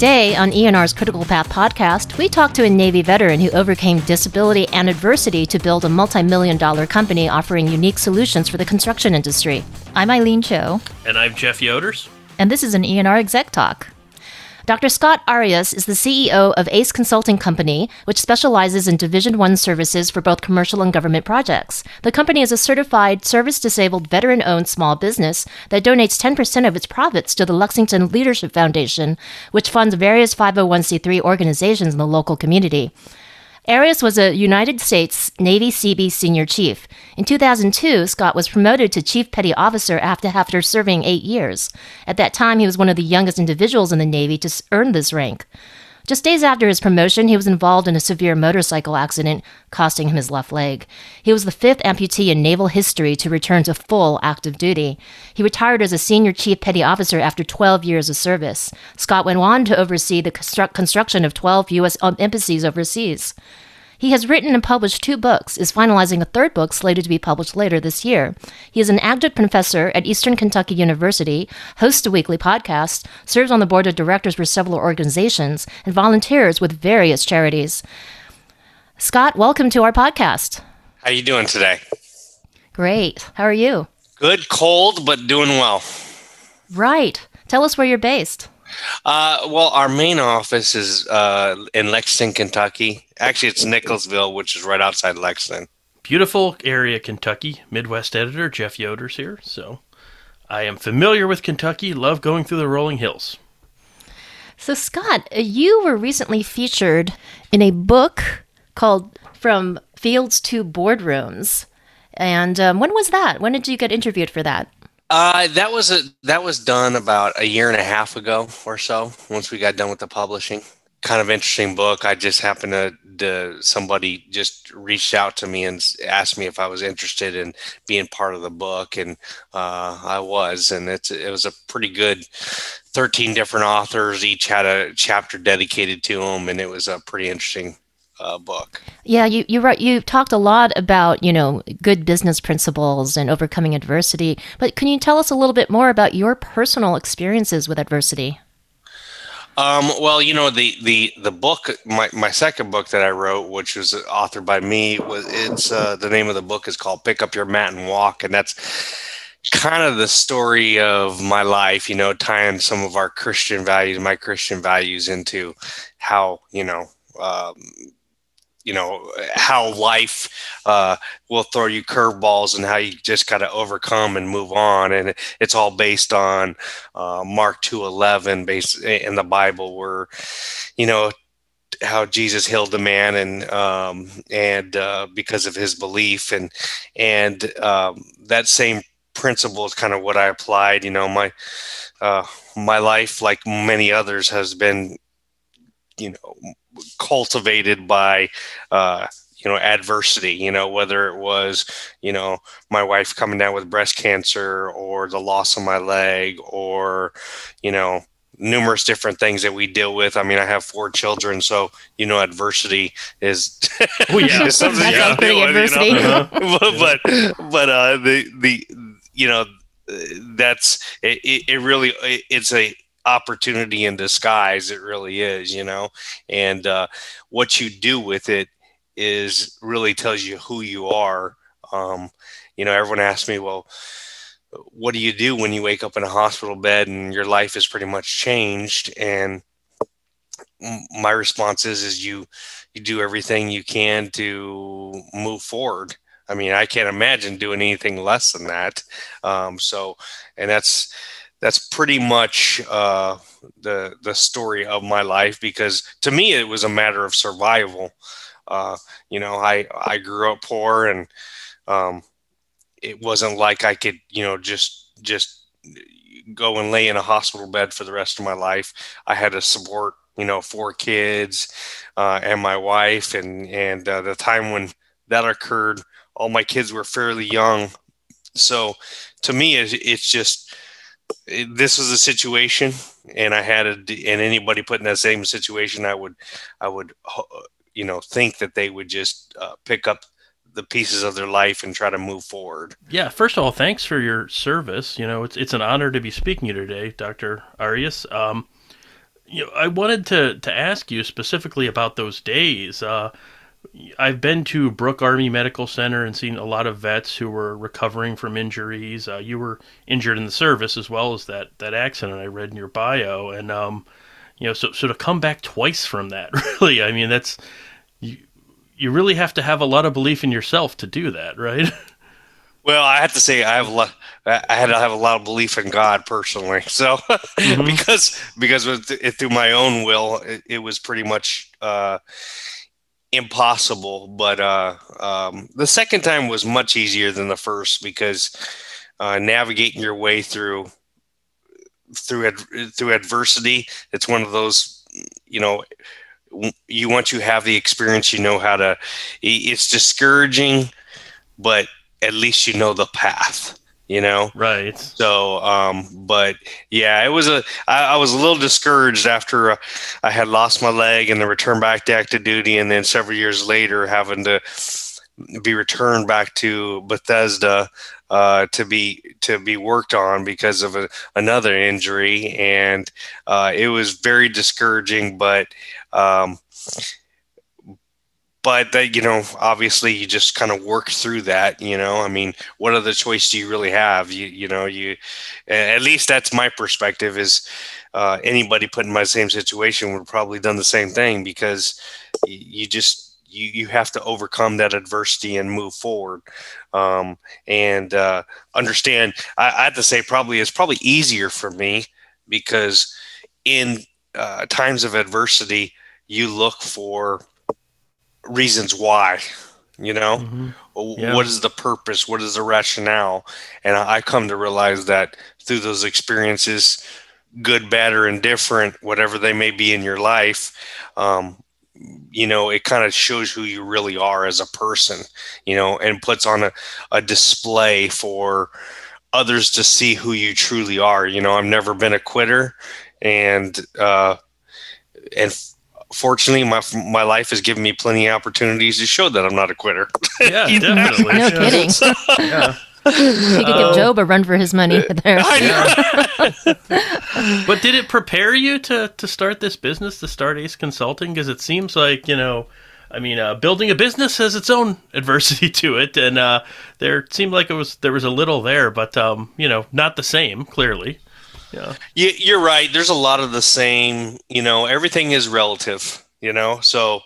Today on ENR's Critical Path podcast, we talk to a Navy veteran who overcame disability and adversity to build a multi-million-dollar company offering unique solutions for the construction industry. I'm Eileen Cho. And I'm Jeff Yoders. And this is an ENR Exec Talk. Dr. Scott Arias is the CEO of Ace Consulting Company, which specializes in Division I services for both commercial and government projects. The company is a certified, service-disabled, veteran-owned small business that donates 10% of its profits to the Lexington Leadership Foundation, which funds various 501c3 organizations in the local community. Arias was a United States Navy CB Senior Chief. In 2002, Scott was promoted to Chief Petty Officer after serving 8 years. At that time, he was one of the youngest individuals in the Navy to earn this rank. Just days after his promotion, he was involved in a severe motorcycle accident, costing him his left leg. He was the fifth amputee in naval history to return to full active duty. He retired as a senior chief petty officer after 12 years of service. Scott went on to oversee the construction of 12 U.S. embassies overseas. He has written and published 2 books, is finalizing a 3rd book slated to be published later this year. He is an adjunct professor at Eastern Kentucky University, hosts a weekly podcast, serves on the board of directors for several organizations, and volunteers with various charities. Scott, welcome to our podcast. How are you doing today? Great. How are you? Good, cold, but doing well. Right. Tell us where you're based. Our main office is in Lexington, Kentucky. Actually, it's Nicholsville, which is right outside Lexington. Beautiful area, Kentucky. Midwest editor Jeff Yoder's here, so I am familiar with Kentucky. Love going through the rolling hills. So, Scott, you were recently featured in a book called From Fields to Boardrooms. And when was that? When did you get interviewed for that? That was done about a year and a half ago or so. Once we got done with the publishing, kind of interesting book. I just happened to somebody just reached out to me and asked me if I was interested in being part of the book, and I was. And it was a pretty good 13 different authors. Each had a chapter dedicated to them, and it was a pretty interesting book. Yeah, you talked a lot about, good business principles and overcoming adversity, but can you tell us a little bit more about your personal experiences with adversity? The book, my 2nd book that I wrote, which was authored by me, the name of the book is called Pick Up Your Mat and Walk, and that's kind of the story of my life, tying some of my Christian values into how, how life will throw you curveballs and how you just got to overcome and move on. And it's all based on Mark 2:11 based in the Bible where, how Jesus healed the man and because of his belief and that same principle is kind of what I applied. My life, like many others, has been, cultivated by, adversity, whether it was, my wife coming down with breast cancer or the loss of my leg or, numerous different things that we deal with. I mean, I have 4 children, so, adversity is, is something you got to deal with, But it's a opportunity in disguise. It really is, and what you do with it is really tells you who you are. Everyone asks me, well, what do you do when you wake up in a hospital bed and your life is pretty much changed? And my response is you do everything you can to move forward. I mean, I can't imagine doing anything less than that. That's pretty much the story of my life, because to me it was a matter of survival. I grew up poor, and it wasn't like I could just go and lay in a hospital bed for the rest of my life. I had to support 4 kids and my wife, and the time when that occurred, all my kids were fairly young. So to me, it's just, this was a situation, and I had and anybody put in that same situation, I would think that they would just pick up the pieces of their life and try to move forward. Yeah. First of all, thanks for your service. It's an honor to be speaking to you today, Dr. Arias. you know, I wanted to ask you specifically about those days. I've been to Brooke Army Medical Center and seen a lot of vets who were recovering from injuries. You were injured in the service as well as that accident I read in your bio, and you know, so to come back twice from that, really, I mean, that's you really have to have a lot of belief in yourself to do that, right? Well, I have to say I had to have a lot of belief in God personally. So mm-hmm. because through my own will, it was pretty much impossible. But the second time was much easier than the first, because navigating your way through adversity, it's one of those, you know, you once you have the experience, you know how to. It's discouraging, but at least you know the path, you know? Right. So, but yeah, it was I was a little discouraged after I had lost my leg and the return back to active duty. And then several years later, having to be returned back to Bethesda, to be worked on because of another injury. And, it was very discouraging, but that, you know, obviously you just kind of work through that, you know, I mean, what other choice do you really have? You know, at least that's my perspective, is anybody put in my same situation would probably done the same thing, because you have to overcome that adversity and move forward. And understand, I have to say it's probably easier for me, because in times of adversity, you look for reasons why, you know, mm-hmm. yeah. What is the purpose? What is the rationale? And I come to realize that through those experiences, good, bad, or indifferent, whatever they may be in your life, you know, it kind of shows who you really are as a person, you know, and puts on a display for others to see who you truly are. You know, I've never been a quitter, and fortunately, my life has given me plenty of opportunities to show that I'm not a quitter. Yeah, definitely. No kidding. So, yeah. You could give Job a run for his money there. I know. But did it prepare you to start this business, to start Ace Consulting? Because it seems like, you know, I mean, building a business has its own adversity to it, and there seemed like there was a little there, but you know, not the same, clearly. Yeah, you're right. There's a lot of the same, you know, everything is relative, you know, so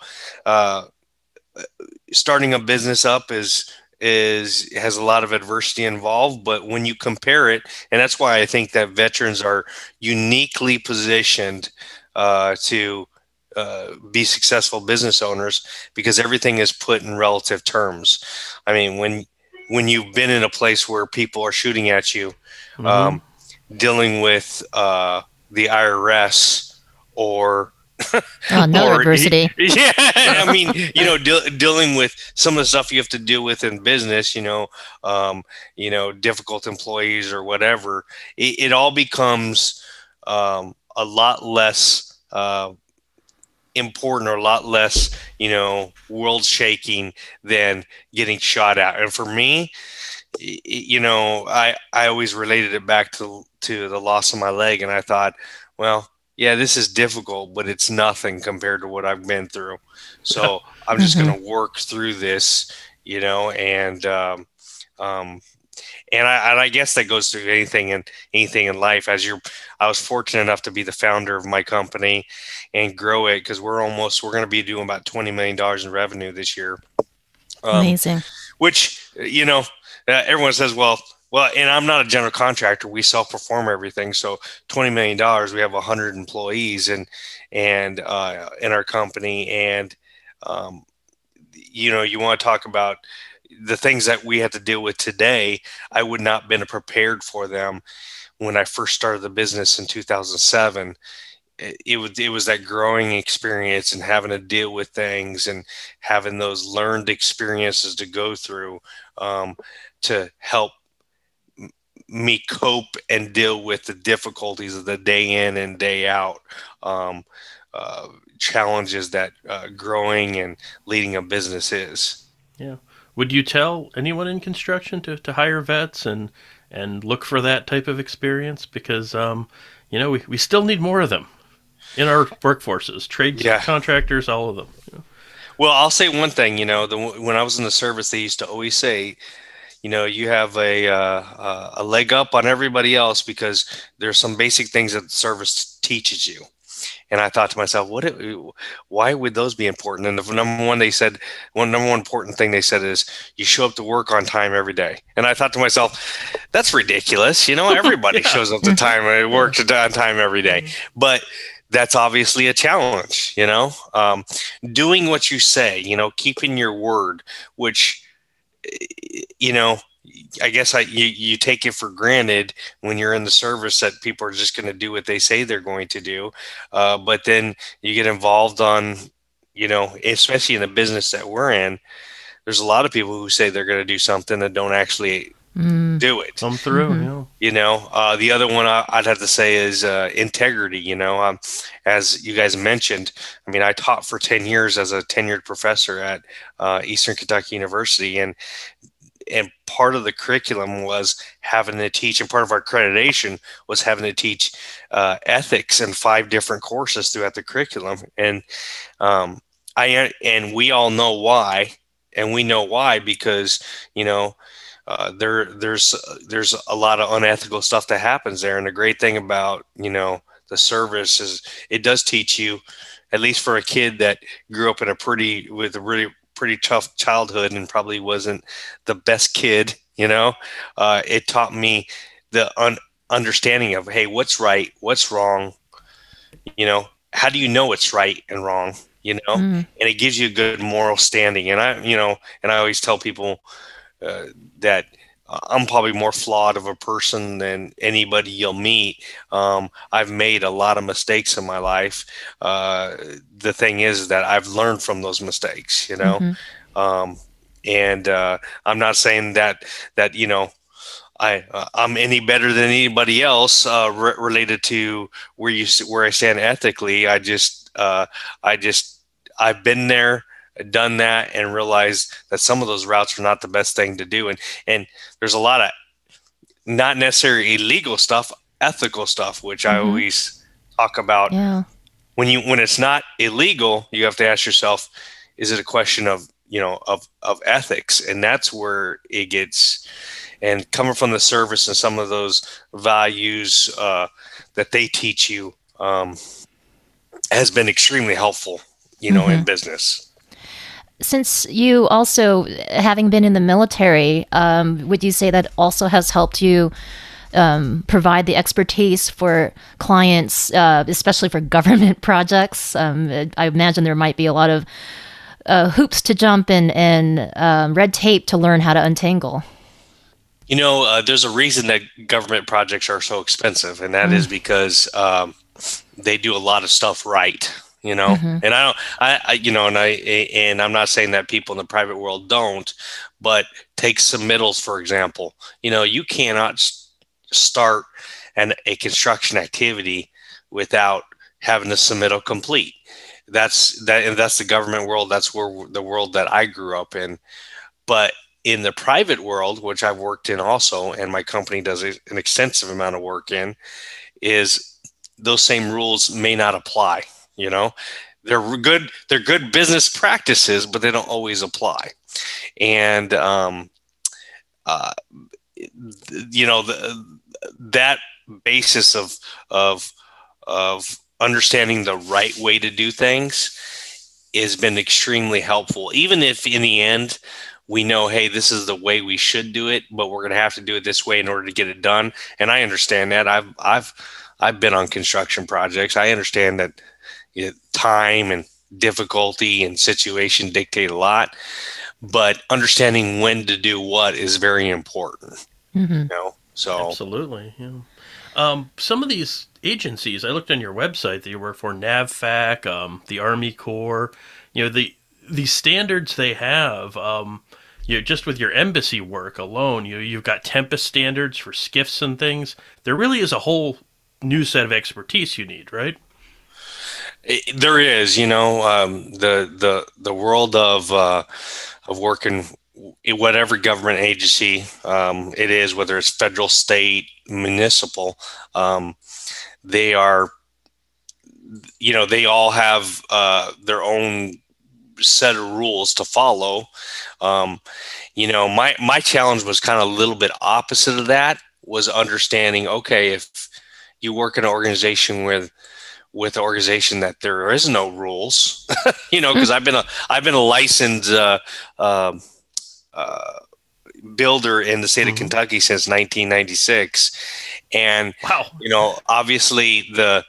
starting a business up has a lot of adversity involved. But when you compare it, and that's why I think that veterans are uniquely positioned to be successful business owners, because everything is put in relative terms. I mean, when you've been in a place where people are shooting at you, mm-hmm. Dealing with the IRS or another adversity. Yeah, I mean, you know, dealing with some of the stuff you have to deal with in business, you know, difficult employees or whatever. It all becomes a lot less important, or a lot less, you know, world shaking than getting shot at. And for me, you know, I always related it back to the loss of my leg, and I thought, well, yeah, this is difficult, but it's nothing compared to what I've been through. So I'm just going to work through this, you know, and I guess that goes through anything in life. I was fortunate enough to be the founder of my company and grow it, because we're going to be doing about $20 million in revenue this year. Amazing. Which, you know, everyone says, well, and I'm not a general contractor. We self-perform everything. So $20 million, we have 100 employees and in our company. And, you know, you want to talk about the things that we have to deal with today. I would not have been prepared for them when I first started the business in 2007. It was that growing experience and having to deal with things and having those learned experiences to go through to help me cope and deal with the difficulties of the day in and day out challenges that growing and leading a business is. Yeah. Would you tell anyone in construction to hire vets and look for that type of experience? Because, you know, we still need more of them. in our workforces, trade contractors, all of them. Yeah. Well, I'll say one thing, you know, when I was in the service, they used to always say, you know, you have a leg up on everybody else because there's some basic things that the service teaches you. And I thought to myself, why would those be important? And the number one, number one important thing they said is you show up to work on time every day. And I thought to myself, that's ridiculous. You know, everybody shows up to time and works on time every day. But that's obviously a challenge, you know, doing what you say, you know, keeping your word, which, you know, I guess you take it for granted when you're in the service that people are just going to do what they say they're going to do. But then you get involved on, you know, especially in the business that we're in, there's a lot of people who say they're going to do something that don't actually do it. Come through, yeah. You know, the other one I'd have to say is integrity, you know, as you guys mentioned, I mean, I taught for 10 years as a tenured professor at Eastern Kentucky University, and part of the curriculum was having to teach, and part of our accreditation was having to teach ethics in 5 different courses throughout the curriculum. And we all know why, and we know why because, you know, there's a lot of unethical stuff that happens there. And the great thing about, you know, the service is it does teach you, at least for a kid that grew up in a really tough childhood and probably wasn't the best kid, you know, it taught me the understanding of, hey, what's right, what's wrong, you know, how do you know it's right and wrong, you know, and it gives you a good moral standing. And I always tell people that I'm probably more flawed of a person than anybody you'll meet. I've made a lot of mistakes in my life. The thing is that I've learned from those mistakes, you know? I'm not saying that, you know, I'm any better than anybody else related to where I stand ethically. I just, I've been there, done that, and realized that some of those routes are not the best thing to do. And there's a lot of not necessarily illegal stuff, ethical stuff, which I always talk about. Yeah. When it's not illegal, you have to ask yourself, is it a question of, you know, of ethics? And that's where it gets, and coming from the service and some of those values that they teach you has been extremely helpful, you know, in business. Since you also, having been in the military, would you say that also has helped you provide the expertise for clients, especially for government projects? I imagine there might be a lot of hoops to jump and red tape to learn how to untangle. You know, there's a reason that government projects are so expensive, and that is because they do a lot of stuff right. You know, and I'm not saying that people in the private world don't, but take submittals, for example. You know, you cannot start a construction activity without having the submittal complete. That's the government world. That's where the world that I grew up in. But in the private world, which I've worked in also, and my company does an extensive amount of work in, is those same rules may not apply. You know, they're good business practices, but they don't always apply. And, you know, that basis of understanding the right way to do things has been extremely helpful, even if in the end we know, hey, this is the way we should do it, but we're going to have to do it this way in order to get it done. And I understand that. I've been on construction projects. I understand that time and difficulty and situation dictate a lot, but understanding when to do what is very important. You know, so absolutely. Yeah. Some of these agencies I looked on your website that you work for, NAVFAC, the Army Corps, you know, the standards they have. You know, just with your embassy work alone, you've got Tempest standards for SCIFs and things. There really is a whole new set of expertise you need, right? There is, you know, the world of working in whatever government agency it is, whether it's federal, state, municipal, they are you know, they all have their own set of rules to follow. You know, my challenge was kind of a little bit opposite of that, was understanding, okay, if you work in an organization with an organization that there is no rules, you know, because I've been a licensed builder in the state of Kentucky since 1996. And, wow, you know, obviously the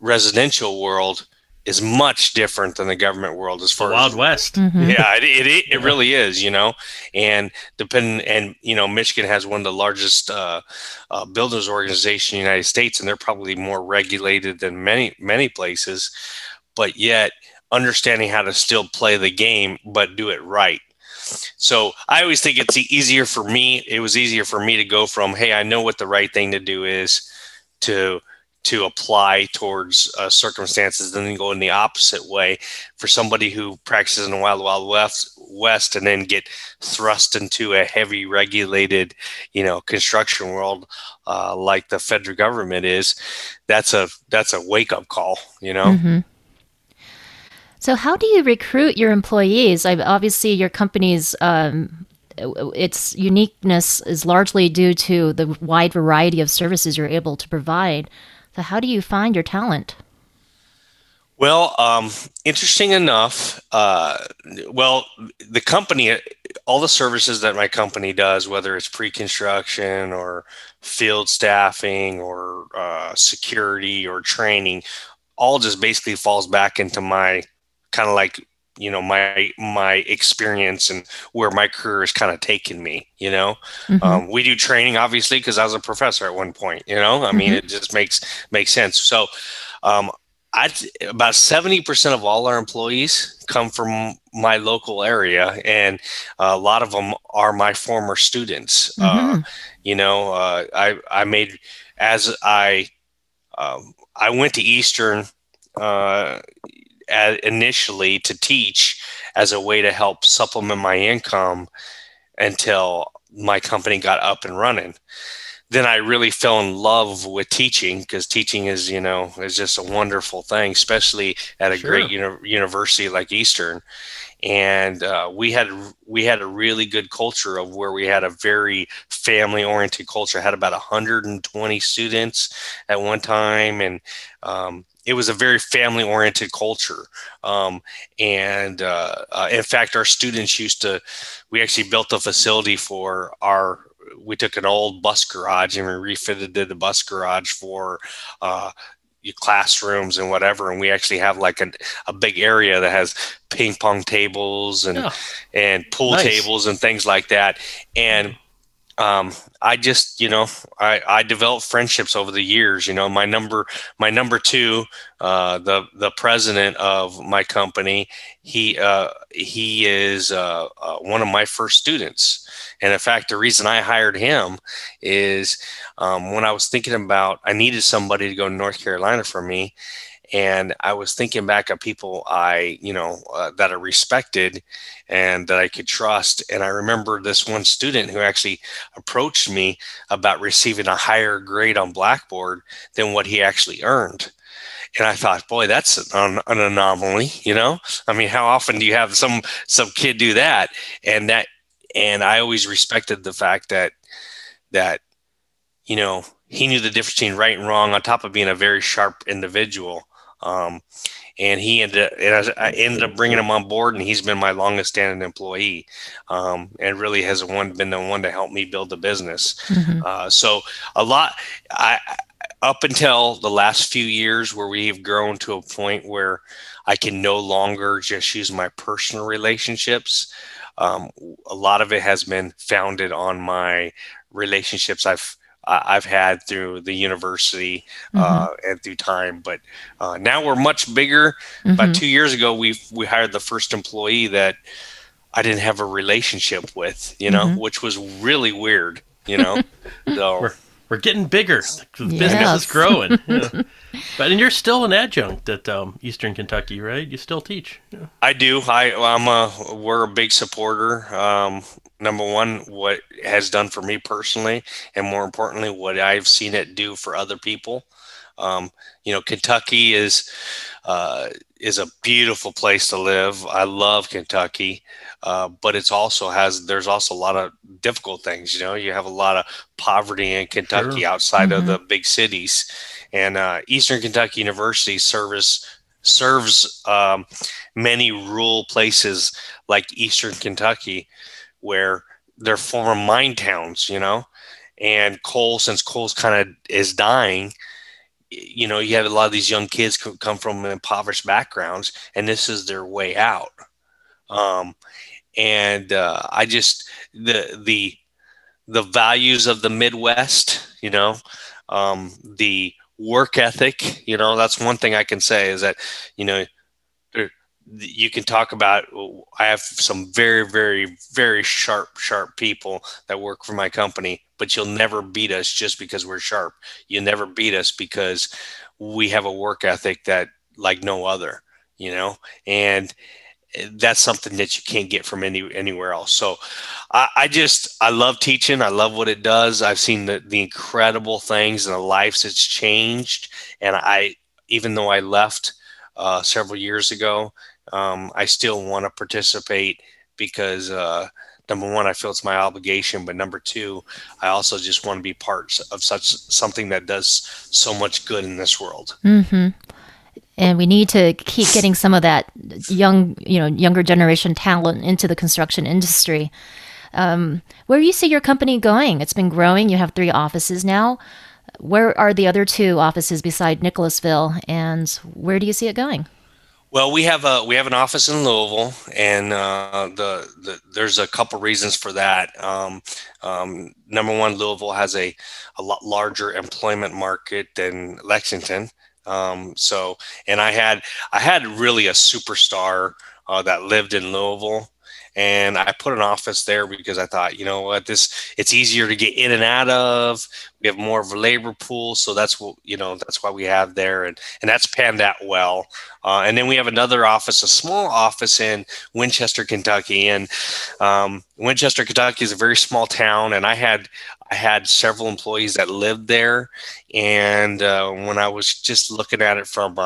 residential world is much different than the government world, as far as Wild West. Yeah, it really is, you know, and you know, Michigan has one of the largest builders organization in the United States, and they're probably more regulated than many places, but yet understanding how to still play the game, but do it right. So I always think it's easier for me. It was easier for me to go from, hey, I know what the right thing to do is, to apply towards circumstances, and then go in the opposite way for somebody who practices in the Wild West and then get thrust into a heavy regulated, you know, construction world like the federal government is. That's a wake up call, you know? Mm-hmm. So how do you recruit your employees? Obviously your company's, its uniqueness is largely due to the wide variety of services you're able to provide. So how do you find your talent? Well, interesting enough, the company, all the services that my company does, whether it's pre-construction or field staffing or security or training, all just basically falls back into my kind of like, you know, my experience and where my career has kind of taken me, you know. We do training, obviously, because I was a professor at one point, you know, I mean, it just makes sense. So about 70% of all our employees come from my local area, and a lot of them are my former students. You know, I went to Eastern initially to teach as a way to help supplement my income until my company got up and running. Then I really fell in love with teaching, because teaching is, you know, is just a wonderful thing, especially at a great university like Eastern. And we had a really good culture of where we had a very family-oriented culture. Had about 120 students at one time, and it was a very family-oriented culture. In fact, our students we actually built a facility for we took an old bus garage and we refitted the bus garage for classrooms and whatever, and we actually have like a big area that has ping pong tables and pool tables and things like that. And I just, you know, I developed friendships over the years. You know, my number two, the president of my company, he is one of my first students. And in fact, the reason I hired him is when I was thinking about, I needed somebody to go to North Carolina for me. And I was thinking back of people that I respected and that I could trust. And I remember this one student who actually approached me about receiving a higher grade on Blackboard than what he actually earned. And I thought, boy, that's an anomaly, you know? I mean, how often do you have some kid do that? And I always respected the fact that, you know, he knew the difference between right and wrong, on top of being a very sharp individual. And I ended up bringing him on board, and he's been my longest standing employee, and really has been the one to help me build the business. So a lot, up until the last few years, where we have grown to a point where I can no longer just use my personal relationships. A lot of it has been founded on my relationships I've had through the university and through time, but now we're much bigger. About 2 years ago, we hired the first employee that I didn't have a relationship with, you know, which was really weird, you know. So we're getting bigger. The business is growing. Yeah. And you're still an adjunct at Eastern Kentucky, right? You still teach. Yeah. I do. We're a big supporter. Number one, what it has done for me personally, and more importantly, what I've seen it do for other people. Kentucky is a beautiful place to live. I love Kentucky, but it's also there's also a lot of difficult things. You know, you have a lot of poverty in Kentucky outside of the big cities, and Eastern Kentucky University serves many rural places like Eastern Kentucky, where they're former mine towns, you know, and coal, since coal's kind of is dying, you know, you have a lot of these young kids come from impoverished backgrounds, and this is their way out. I just, the values of the Midwest, you know, the work ethic, you know, that's one thing I can say is that, you know, you can talk about, I have some very, very, very sharp people that work for my company, but you'll never beat us just because we're sharp. You'll never beat us because we have a work ethic that like no other, you know, and that's something that you can't get from anywhere else. So I love teaching. I love what it does. I've seen the incredible things and the lives it's changed. And even though I left several years ago, I still want to participate because, number one, I feel it's my obligation, but number two, I also just want to be part of something that does so much good in this world. Mm-hmm. And we need to keep getting some of that younger generation talent into the construction industry. Where do you see your company going? It's been growing. You have 3 offices now. Where are the other 2 offices beside Nicholasville, and where do you see it going? Well, we have an office in Louisville, and there's a couple reasons for that. Number one, Louisville has a lot larger employment market than Lexington. I had really a superstar that lived in Louisville, and I put an office there because I thought, you know what, it's easier to get in and out of. We have more of a labor pool, so that's why we have there, and that's panned out well. And then we have another office, a small office in Winchester, Kentucky, and Winchester, Kentucky is a very small town, and I had several employees that lived there, and when I was just looking at it from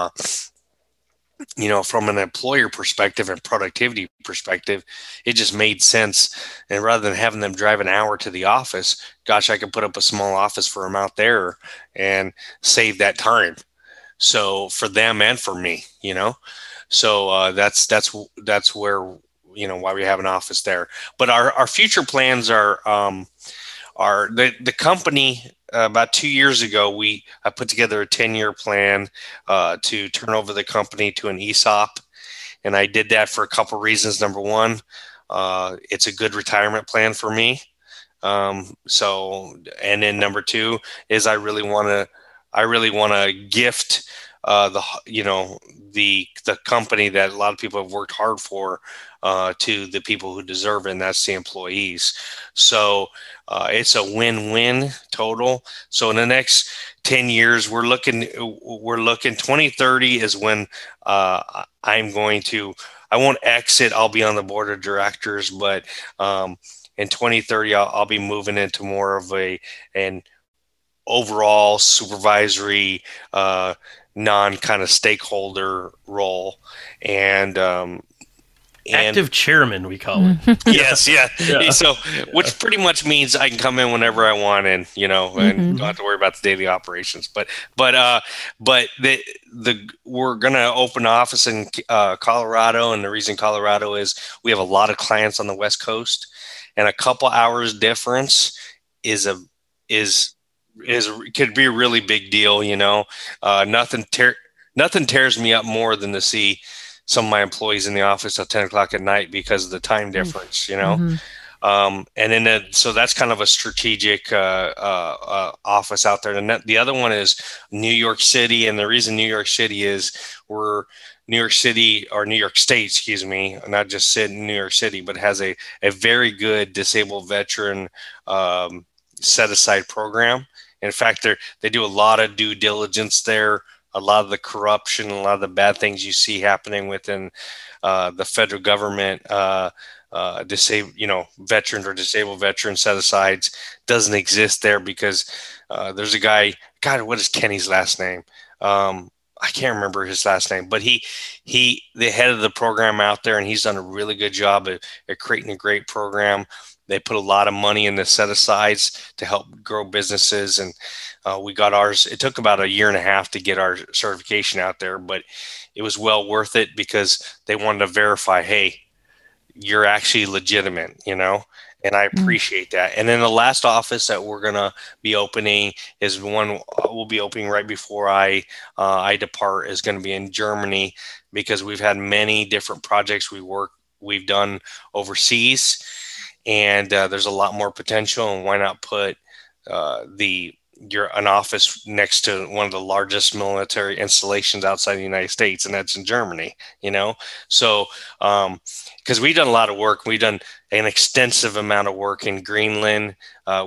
from an employer perspective and productivity perspective, it just made sense. And rather than having them drive an hour to the office, gosh, I could put up a small office for them out there and save that time. So for them and for me, you know, so that's where, you know, why we have an office there. But our future plans are the company. About 2 years ago, I put together a 10-year plan to turn over the company to an ESOP, and I did that for a couple reasons. Number one, it's a good retirement plan for me. And then number two is I really want to gift the company that a lot of people have worked hard for to the people who deserve it, and that's the employees. So it's a win-win total. So in the next 10 years, we're looking 2030 is when I won't exit. I'll be on the board of directors, but in 2030, I'll be moving into more of an overall supervisory, non kind of stakeholder role. Active chairman, we call it. Yes, yeah. Yeah. So, which pretty much means I can come in whenever I want, and don't have to worry about the daily operations. But we're gonna open office in Colorado, and the reason Colorado is we have a lot of clients on the West Coast, and a couple hours difference could be a really big deal. You know, nothing tears me up more than to see some of my employees in the office at 10 o'clock at night because of the time difference, you know? Mm-hmm. So that's kind of a strategic office out there. And the other one is New York City. And the reason New York City is New York State, excuse me, not just New York City, but has a very good disabled veteran set aside program. In fact, they do a lot of due diligence there. A lot of the corruption, a lot of the bad things you see happening within the federal government, veterans or disabled veterans set-asides doesn't exist there because there's a guy, God, what is Kenny's last name? I can't remember his last name, but he the head of the program out there, and he's done a really good job at creating a great program. They put a lot of money in the set asides to help grow businesses, and we got ours. It took about 1.5 years to get our certification out there, but it was well worth it because they wanted to verify, hey, you're actually legitimate, you know, and I appreciate that. And then the last office that we're going to be opening is one we'll be opening right before I depart, is going to be in Germany, because we've had many different projects we've done overseas, and there's a lot more potential. And why not put an office next to one of the largest military installations outside the United States, and that's in Germany, you know? So, because we've done a lot of work. We've done an extensive amount of work in Greenland,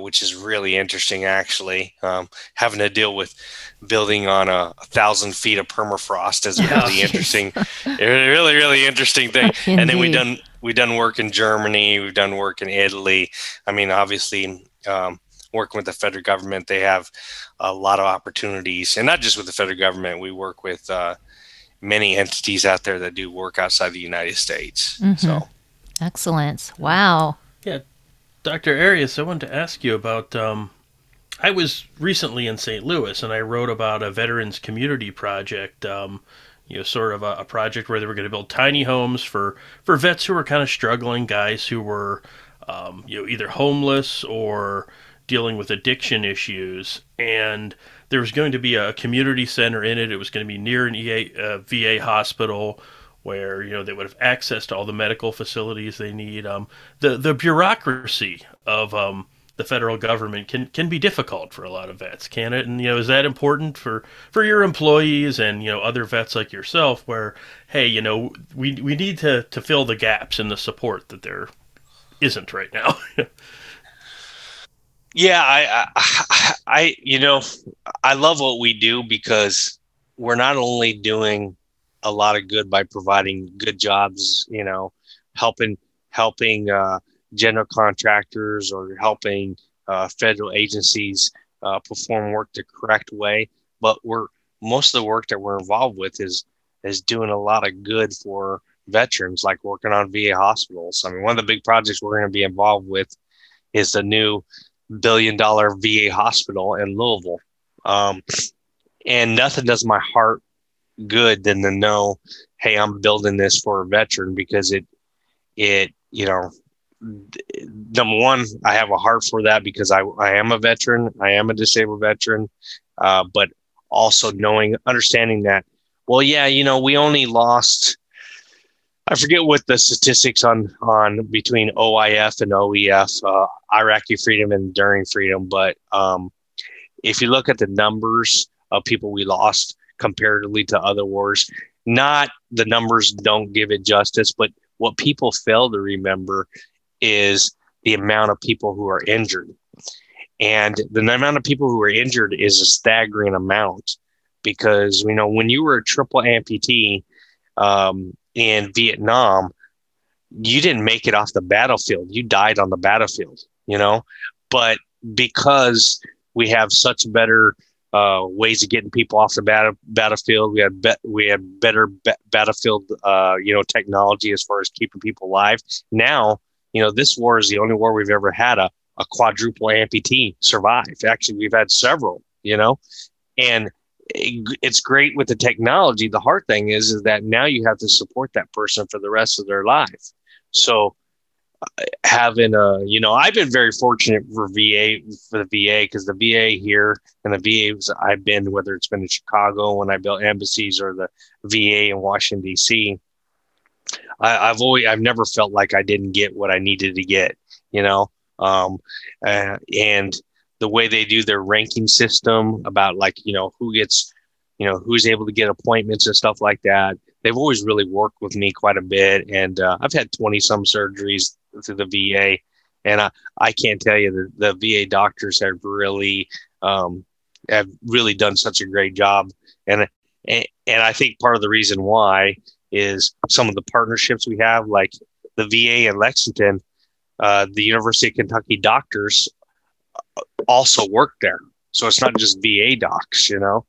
which is really interesting, actually, having to deal with building on 1,000 feet of permafrost is really interesting. Really, really interesting thing. Indeed. And then we've done work in Germany. We've done work in Italy. I mean, obviously, working with the federal government, they have a lot of opportunities, and not just with the federal government. We work with many entities out there that do work outside the United States. Mm-hmm. So, excellence! Wow. Yeah, Dr. Arias, I wanted to ask you about. I was recently in St. Louis, and I wrote about a veterans community project. You know, sort of a project where they were going to build tiny homes for vets who were kind of struggling, guys who were, you know, either homeless or dealing with addiction issues, and there was going to be a community center in it. It was going to be near an VA hospital where, you know, they would have access to all the medical facilities they need. The bureaucracy of the federal government can be difficult for a lot of vets, can it? And, you know, is that important for your employees and, you know, other vets like yourself where, hey, you know, we need to fill the gaps in the support that there isn't right now? Yeah, I, you know, I love what we do, because we're not only doing a lot of good by providing good jobs, you know, helping general contractors or helping federal agencies perform work the correct way, but most of the work that we're involved with is doing a lot of good for veterans, like working on VA hospitals. I mean, one of the big projects we're going to be involved with is the new billion-dollar VA hospital in Louisville. And nothing does my heart good than to know, hey, I'm building this for a veteran, because it, you know, number one, I have a heart for that because I am a veteran. I am a disabled veteran. But also understanding that, well, yeah, you know, we only lost, I forget what the statistics on between OIF and OEF, Iraqi freedom and enduring freedom. But if you look at the numbers of people we lost comparatively to other wars, not the numbers don't give it justice, but what people fail to remember is the amount of people who are injured. And the amount of people who are injured is a staggering amount, because, you know, when you were a triple amputee, in Vietnam, you didn't make it off the battlefield. You died on the battlefield, you know, but because we have such better ways of getting people off the battlefield, we had better battlefield, you know, technology as far as keeping people alive. Now, you know, this war is the only war we've ever had a quadruple amputee survive. Actually, we've had several, you know, and it's great with the technology. The hard thing is that now you have to support that person for the rest of their life. So having you know, I've been very fortunate for the VA, because the VA here and the VAs I've been, whether it's been in Chicago when I built embassies or the VA in Washington, DC, I've never felt like I didn't get what I needed to get, you know? And the way they do their ranking system about, like, you know, who gets, you know, who's able to get appointments and stuff like that. They've always really worked with me quite a bit. And I've had 20 some surgeries through the VA. And I can't tell you, the VA doctors have really done such a great job. And I think part of the reason why is some of the partnerships we have, like the VA in Lexington, the University of Kentucky doctors also work there, so it's not just VA docs, you know.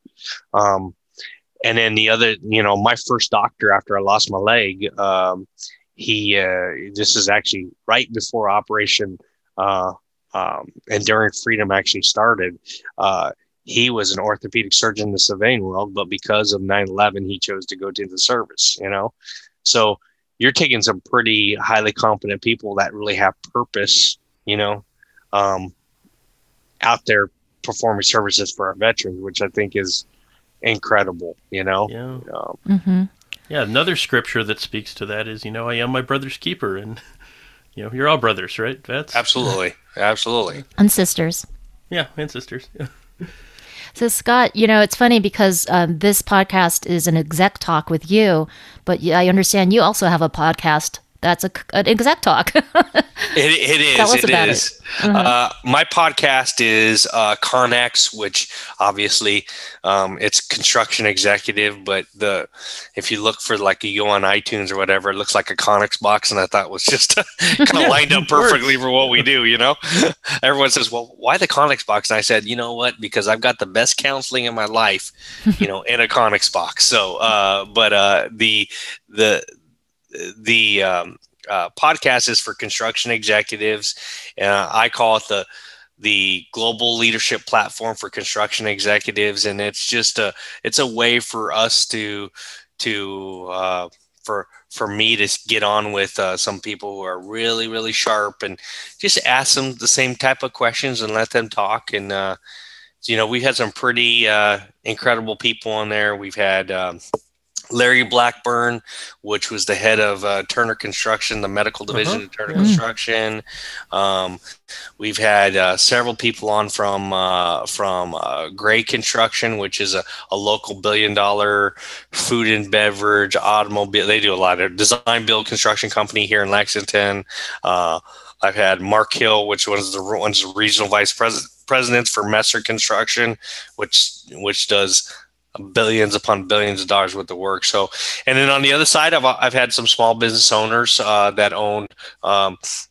And then the other, you know, my first doctor after I lost my leg, this is actually right before Operation Enduring Freedom actually started. He was an orthopedic surgeon in the civilian world, but because of 9/11, he chose to go to the service, you know? So you're taking some pretty highly competent people that really have purpose, you know, out there performing services for our veterans, which I think is incredible, you know? Yeah. Mm-hmm. Yeah, another scripture that speaks to that is, you know, I am my brother's keeper. And, you know, you're all brothers, right, vets? Absolutely. Absolutely. And sisters. Yeah, and sisters. Yeah. So, Scott, you know, it's funny because this podcast is an exec talk with you, but I understand you also have a podcast that's an exec talk. It is. Tell us about it. Mm-hmm. My podcast is Connex, which obviously it's construction executive, but if you look for, like, you go on iTunes or whatever, it looks like a Connex box, and I thought it was just kind of lined up perfectly for what we do, you know? Everyone says, well, why the Connex box? And I said, you know what? Because I've got the best counseling in my life, you know, in a Connex box. So, the podcast is for construction executives. I call it the global leadership platform for construction executives. And it's just it's a way for us for me to get on with some people who are really, really sharp, and just ask them the same type of questions and let them talk. And, you know, we've had some pretty incredible people on there. We've had, Larry Blackburn, which was the head of Turner Construction, the medical division of Turner Construction. We've had several people on from Gray Construction, which is a local billion-dollar food and beverage automobile. They do a lot of design, build, construction company here in Lexington. I've had Mark Hill, which was the regional vice president for Messer Construction, which does billions upon billions of dollars worth of work. So, and then on the other side, I've had some small business owners that own,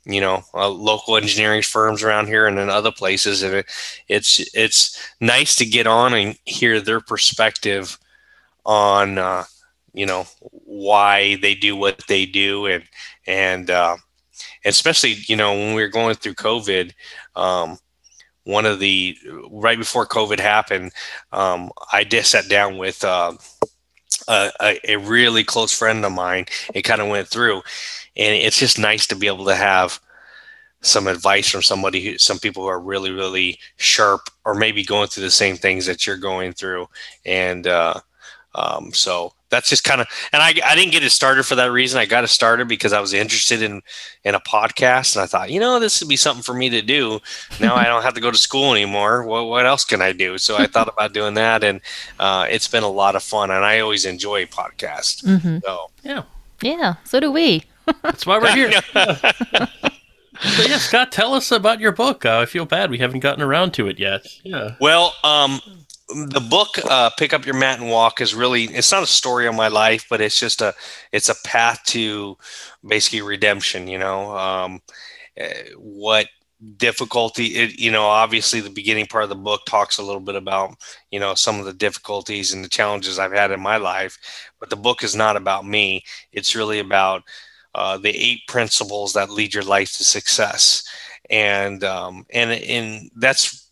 you know, local engineering firms around here and in other places. And it's nice to get on and hear their perspective on, you know, why they do what they do. And especially, you know, when we were going through COVID, right before COVID happened, I just sat down with a really close friend of mine. It kind of went through, and it's just nice to be able to have some advice from some people who are really, really sharp, or maybe going through the same things that you're going through. And so that's just kind of, and I didn't get it started for that reason. I got it started because I was interested in a podcast, and I thought, you know, this would be something for me to do. Now I don't have to go to school anymore. What else can I do? So I thought about doing that, and it's been a lot of fun, and I always enjoy podcasts. Mm-hmm. So yeah, so do we. That's why we're here. So yeah, Scott, tell us about your book. I feel bad we haven't gotten around to it yet. Yeah. Well, the book, Pick Up Your Mat and Walk, is really, it's not a story of my life, but it's just it's a path to basically redemption, you know, what difficulty, you know, obviously the beginning part of the book talks a little bit about, you know, some of the difficulties and the challenges I've had in my life, but the book is not about me. It's really about the 8 principles that lead your life to success. And that's,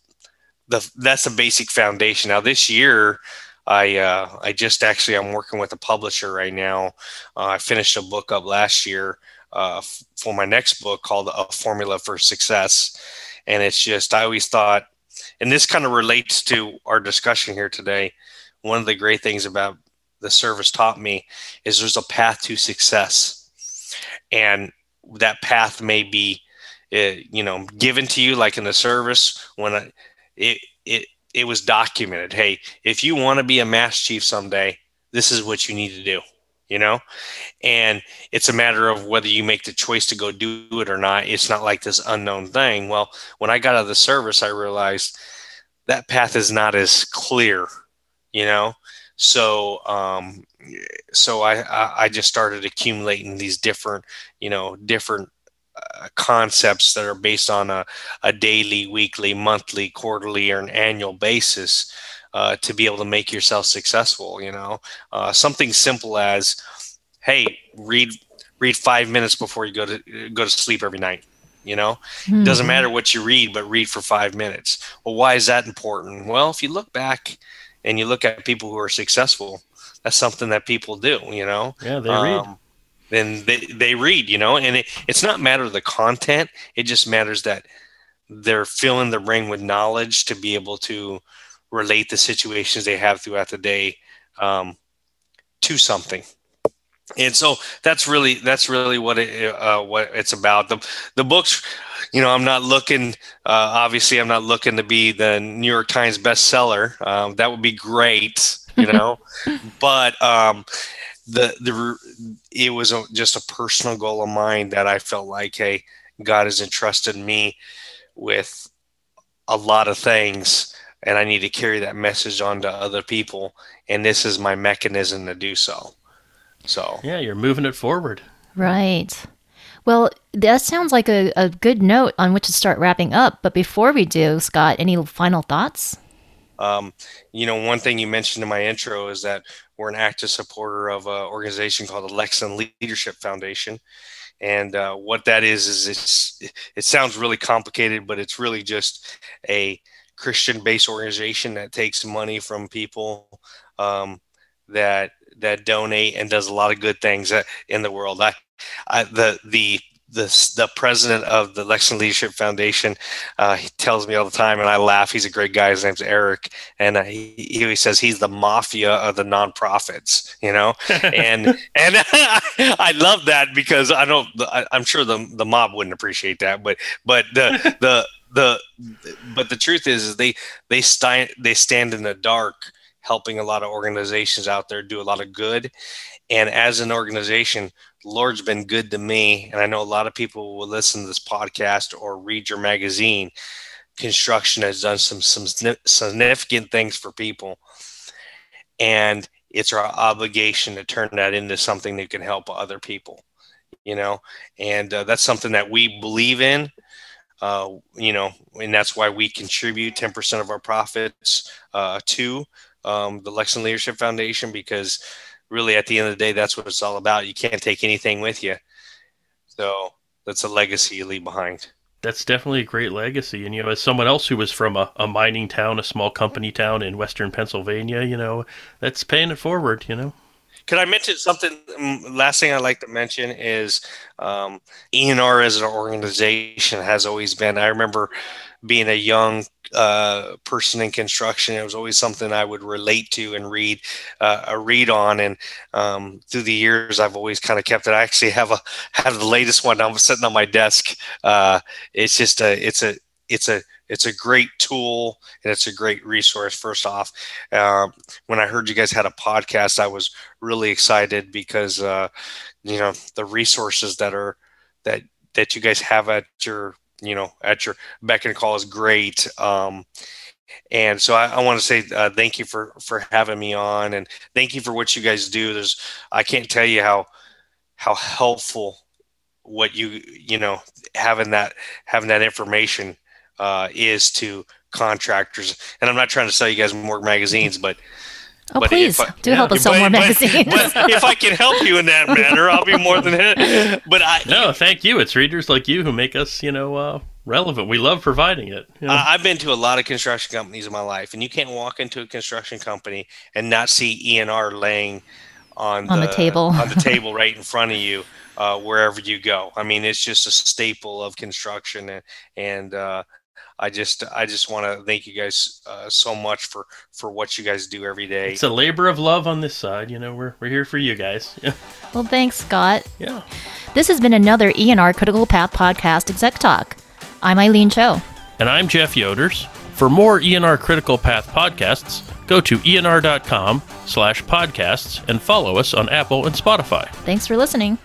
that's a basic foundation. Now this year, I just actually, I'm working with a publisher right now. I finished a book up last year for my next book called A Formula for Success. And it's just, I always thought, and this kind of relates to our discussion here today. One of the great things about the service taught me is there's a path to success, and that path may be, you know, given to you, like in the service when it was documented. Hey, if you want to be a mass chief someday, this is what you need to do, you know? And it's a matter of whether you make the choice to go do it or not. It's not like this unknown thing. Well, when I got out of the service, I realized that path is not as clear, you know? So, I just started accumulating these different, you know, different concepts that are based on a daily, weekly, monthly, quarterly, or an annual basis to be able to make yourself successful. You know, something simple as, hey, read 5 minutes before you go to sleep every night. You know, it doesn't matter what you read, but read for 5 minutes. Well, why is that important? Well, if you look back and you look at people who are successful, that's something that people do, you know? Yeah, they read. Then they read, you know, and it's not matter of the content. It just matters that they're filling the brain with knowledge to be able to relate the situations they have throughout the day to something. And so that's really what it's about. The books, you know, I'm not looking, obviously I'm not looking to be the New York Times bestseller. That would be great, you know, but it was just a personal goal of mine that I felt like, hey, God has entrusted me with a lot of things, and I need to carry that message on to other people. And this is my mechanism to do so. So yeah, you're moving it forward. Right. Well, that sounds like a good note on which to start wrapping up. But before we do, Scott, any final thoughts? You know, one thing you mentioned in my intro is that we're an active supporter of an organization called the Lexington Leadership Foundation. And what that is it sounds really complicated, but it's really just a Christian-based organization that takes money from people that donate and does a lot of good things in the world. The president of the Lexington Leadership Foundation, he tells me all the time, and I laugh. He's a great guy. His name's Eric, and he always says he's the mafia of the nonprofits. You know, and I love that because I'm sure the mob wouldn't appreciate that, but the truth is they stand in the dark, helping a lot of organizations out there do a lot of good. And as an organization, the Lord's been good to me. And I know a lot of people will listen to this podcast or read your magazine. Construction has done some significant things for people. And it's our obligation to turn that into something that can help other people, you know, and that's something that we believe in. You know, and that's why we contribute 10% of our profits to the Lexington Leadership Foundation, because really at the end of the day, that's what it's all about. You can't take anything with you. So that's a legacy you leave behind. That's definitely a great legacy. And, you know, as someone else who was from a mining town, a small company town in Western Pennsylvania, you know, that's paying it forward, you know. Could I mention something? Last thing I'd like to mention is ENR as an organization has always been, I remember being a young person in construction, it was always something I would relate to and read on. And through the years, I've always kind of kept it. I actually have the latest one I'm sitting on my desk. It's just it's a great tool, and it's a great resource. First off, when I heard you guys had a podcast, I was really excited because, you know, the resources that you guys have at your beck and call is great. And so I want to say thank you for having me on, and thank you for what you guys do. I can't tell you how helpful what you know, having that information is to contractors. And I'm not trying to sell you guys more magazines, but please do help us on more magazines. But if I can help you in that manner, I'll be more than happy. No, thank you. It's readers like you who make us, you know, relevant. We love providing it. You know? I've been to a lot of construction companies in my life, and you can't walk into a construction company and not see ENR laying on the table right in front of you, wherever you go. I mean, it's just a staple of construction, and I just want to thank you guys so much for what you guys do every day. It's a labor of love on this side. You know, we're here for you guys. Yeah. Well, thanks, Scott. Yeah. This has been another ENR Critical Path Podcast Exec Talk. I'm Eileen Cho. And I'm Jeff Yoders. For more ENR Critical Path podcasts, go to enr.com/podcasts and follow us on Apple and Spotify. Thanks for listening.